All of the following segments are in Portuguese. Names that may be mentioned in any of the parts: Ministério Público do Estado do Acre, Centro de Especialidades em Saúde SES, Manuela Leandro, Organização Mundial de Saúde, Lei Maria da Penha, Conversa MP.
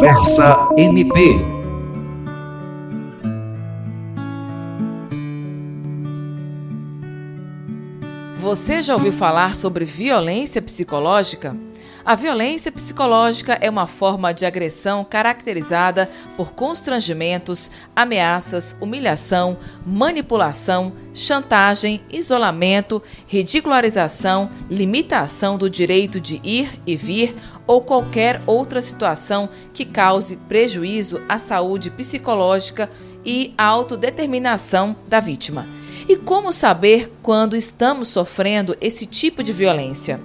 Conversa MP. Você já ouviu falar sobre violência psicológica? A violência psicológica é uma forma de agressão caracterizada por constrangimentos, ameaças, humilhação, manipulação, chantagem, isolamento, ridicularização, limitação do direito de ir e vir ou qualquer outra situação que cause prejuízo à saúde psicológica e à autodeterminação da vítima. E como saber quando estamos sofrendo esse tipo de violência?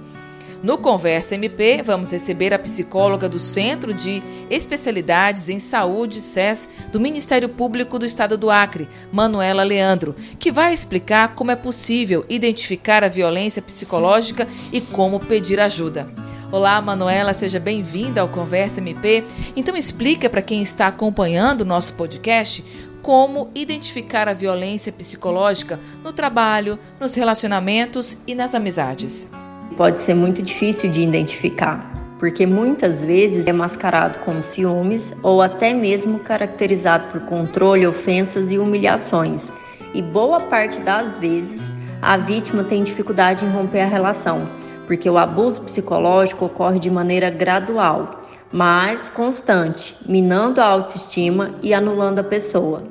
No Conversa MP, vamos receber a psicóloga do Centro de Especialidades em Saúde SES do Ministério Público do Estado do Acre, Manuela Leandro, que vai explicar como é possível identificar a violência psicológica e como pedir ajuda. Olá, Manuela, seja bem-vinda ao Conversa MP. Então explica para quem está acompanhando o nosso podcast como identificar a violência psicológica no trabalho, nos relacionamentos e nas amizades. Pode ser muito difícil de identificar, porque muitas vezes é mascarado como ciúmes ou até mesmo caracterizado por controle, ofensas e humilhações. E boa parte das vezes a vítima tem dificuldade em romper a relação, porque o abuso psicológico ocorre de maneira gradual, mas constante, minando a autoestima e anulando a pessoa.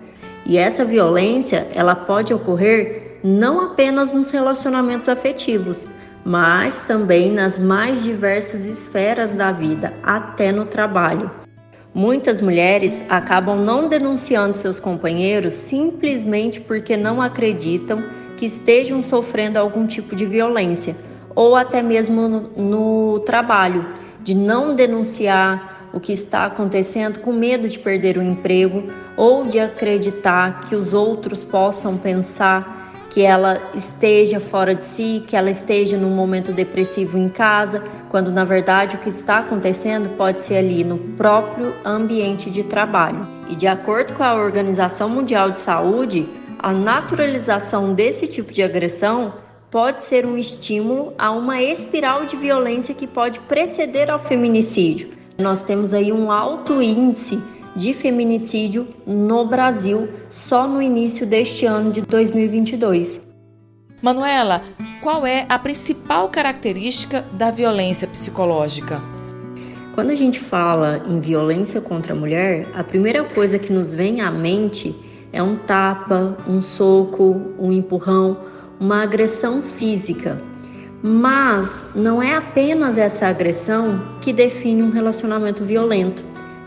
E essa violência, ela pode ocorrer não apenas nos relacionamentos afetivos, mas também nas mais diversas esferas da vida, até no trabalho. Muitas mulheres acabam não denunciando seus companheiros simplesmente porque não acreditam que estejam sofrendo algum tipo de violência, ou até mesmo no trabalho, de não denunciar o que está acontecendo com medo de perder o emprego ou de acreditar que os outros possam pensar que ela esteja fora de si, que ela esteja num momento depressivo em casa, quando na verdade o que está acontecendo pode ser ali no próprio ambiente de trabalho. E de acordo com a Organização Mundial de Saúde, a naturalização desse tipo de agressão pode ser um estímulo a uma espiral de violência que pode preceder ao feminicídio. Nós temos aí um alto índice de feminicídio no Brasil, só no início deste ano de 2022. Manuela, qual é a principal característica da violência psicológica? Quando a gente fala em violência contra a mulher, a primeira coisa que nos vem à mente é um tapa, um soco, um empurrão, uma agressão física. Mas não é apenas essa agressão que define um relacionamento violento,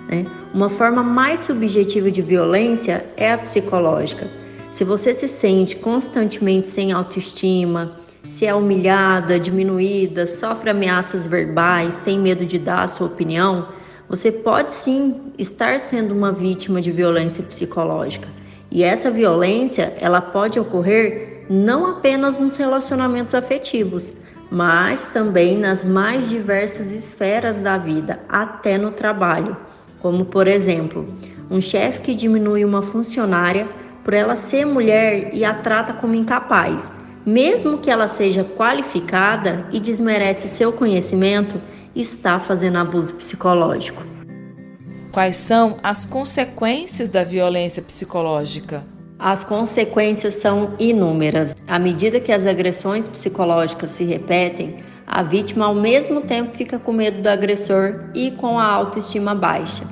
né? Uma forma mais subjetiva de violência é a psicológica. Se você se sente constantemente sem autoestima, se é humilhada, diminuída, sofre ameaças verbais, tem medo de dar a sua opinião, você pode sim estar sendo uma vítima de violência psicológica. E essa violência, ela pode ocorrer não apenas nos relacionamentos afetivos, mas também nas mais diversas esferas da vida, até no trabalho. Como, por exemplo, um chefe que diminui uma funcionária por ela ser mulher e a trata como incapaz, mesmo que ela seja qualificada, e desmerece o seu conhecimento, está fazendo abuso psicológico. Quais são as consequências da violência psicológica? As consequências são inúmeras. À medida que as agressões psicológicas se repetem, a vítima, ao mesmo tempo, fica com medo do agressor e com a autoestima baixa.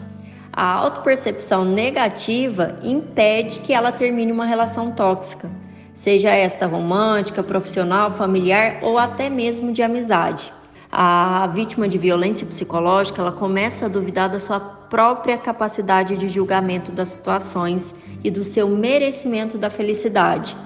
A autopercepção negativa impede que ela termine uma relação tóxica, seja esta romântica, profissional, familiar ou até mesmo de amizade. A vítima de violência psicológica, ela começa a duvidar da sua própria capacidade de julgamento das situações e do seu merecimento da felicidade.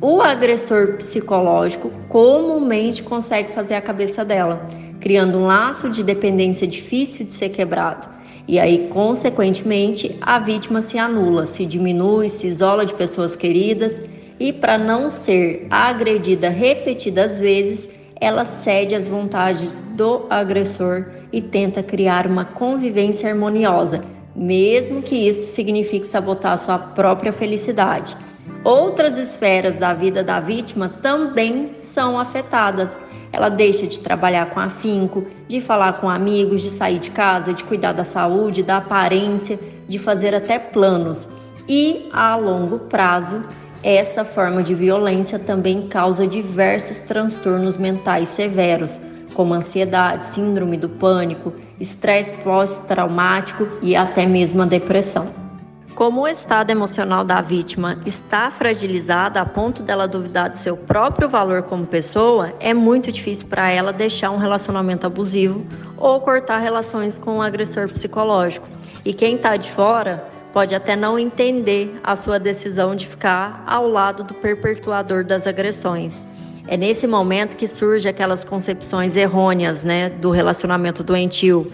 O agressor psicológico comumente consegue fazer a cabeça dela, criando um laço de dependência difícil de ser quebrado. E aí, consequentemente, a vítima se anula, se diminui, se isola de pessoas queridas e, para não ser agredida repetidas vezes, ela cede às vontades do agressor e tenta criar uma convivência harmoniosa, mesmo que isso signifique sabotar a sua própria felicidade. Outras esferas da vida da vítima também são afetadas. Ela deixa de trabalhar com afinco, de falar com amigos, de sair de casa, de cuidar da saúde, da aparência, de fazer até planos. E, a longo prazo, essa forma de violência também causa diversos transtornos mentais severos, como ansiedade, síndrome do pânico, estresse pós-traumático e até mesmo a depressão. Como o estado emocional da vítima está fragilizado a ponto dela duvidar do seu próprio valor como pessoa, é muito difícil para ela deixar um relacionamento abusivo ou cortar relações com um agressor psicológico. E quem está de fora pode até não entender a sua decisão de ficar ao lado do perpetuador das agressões. É nesse momento que surgem aquelas concepções errôneas, né, do relacionamento doentio.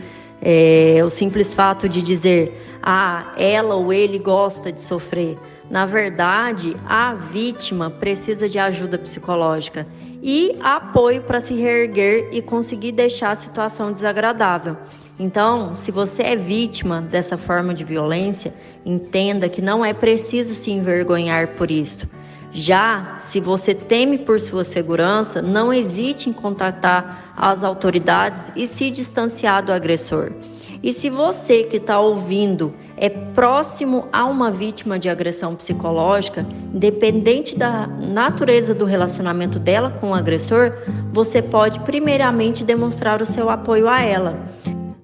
O simples fato de dizer: ah, ela ou ele gosta de sofrer. Na verdade, a vítima precisa de ajuda psicológica e apoio para se reerguer e conseguir deixar a situação desagradável. Então, se você é vítima dessa forma de violência, entenda que não é preciso se envergonhar por isso. Já se você teme por sua segurança, não hesite em contactar as autoridades e se distanciar do agressor. E se você que está ouvindo é próximo a uma vítima de agressão psicológica, independente da natureza do relacionamento dela com o agressor, você pode primeiramente demonstrar o seu apoio a ela.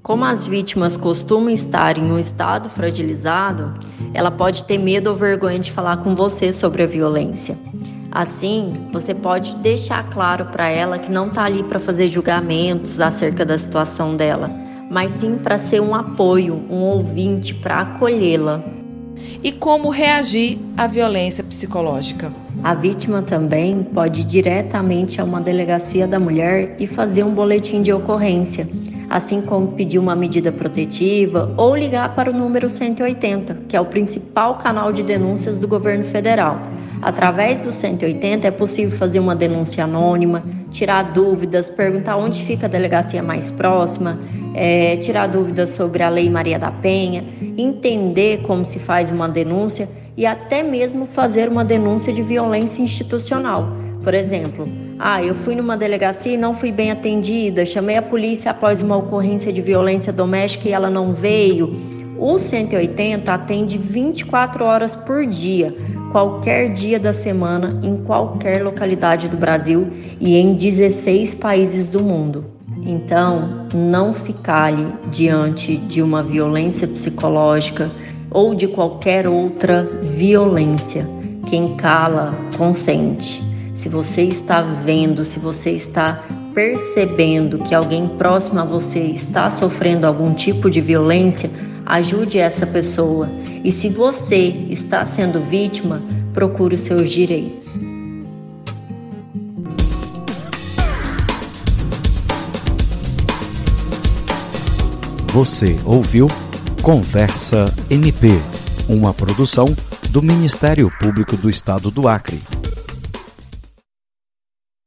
Como as vítimas costumam estar em um estado fragilizado, ela pode ter medo ou vergonha de falar com você sobre a violência. Assim, você pode deixar claro para ela que não está ali para fazer julgamentos acerca da situação dela, mas sim para ser um apoio, um ouvinte, para acolhê-la. E como reagir à violência psicológica? A vítima também pode ir diretamente a uma delegacia da mulher e fazer um boletim de ocorrência, assim como pedir uma medida protetiva ou ligar para o número 180, que é o principal canal de denúncias do governo federal. Através do 180 é possível fazer uma denúncia anônima, tirar dúvidas, perguntar onde fica a delegacia mais próxima, tirar dúvidas sobre a Lei Maria da Penha, entender como se faz uma denúncia e até mesmo fazer uma denúncia de violência institucional. Por exemplo, eu fui numa delegacia e não fui bem atendida, chamei a polícia após uma ocorrência de violência doméstica e ela não veio. O 180 atende 24 horas por dia, qualquer dia da semana, em qualquer localidade do Brasil e em 16 países do mundo. Então, não se cale diante de uma violência psicológica ou de qualquer outra violência. Quem cala, consente. Se você está vendo, se você está percebendo que alguém próximo a você está sofrendo algum tipo de violência, ajude essa pessoa. E se você está sendo vítima, procure os seus direitos. Você ouviu Conversa MP, uma produção do Ministério Público do Estado do Acre.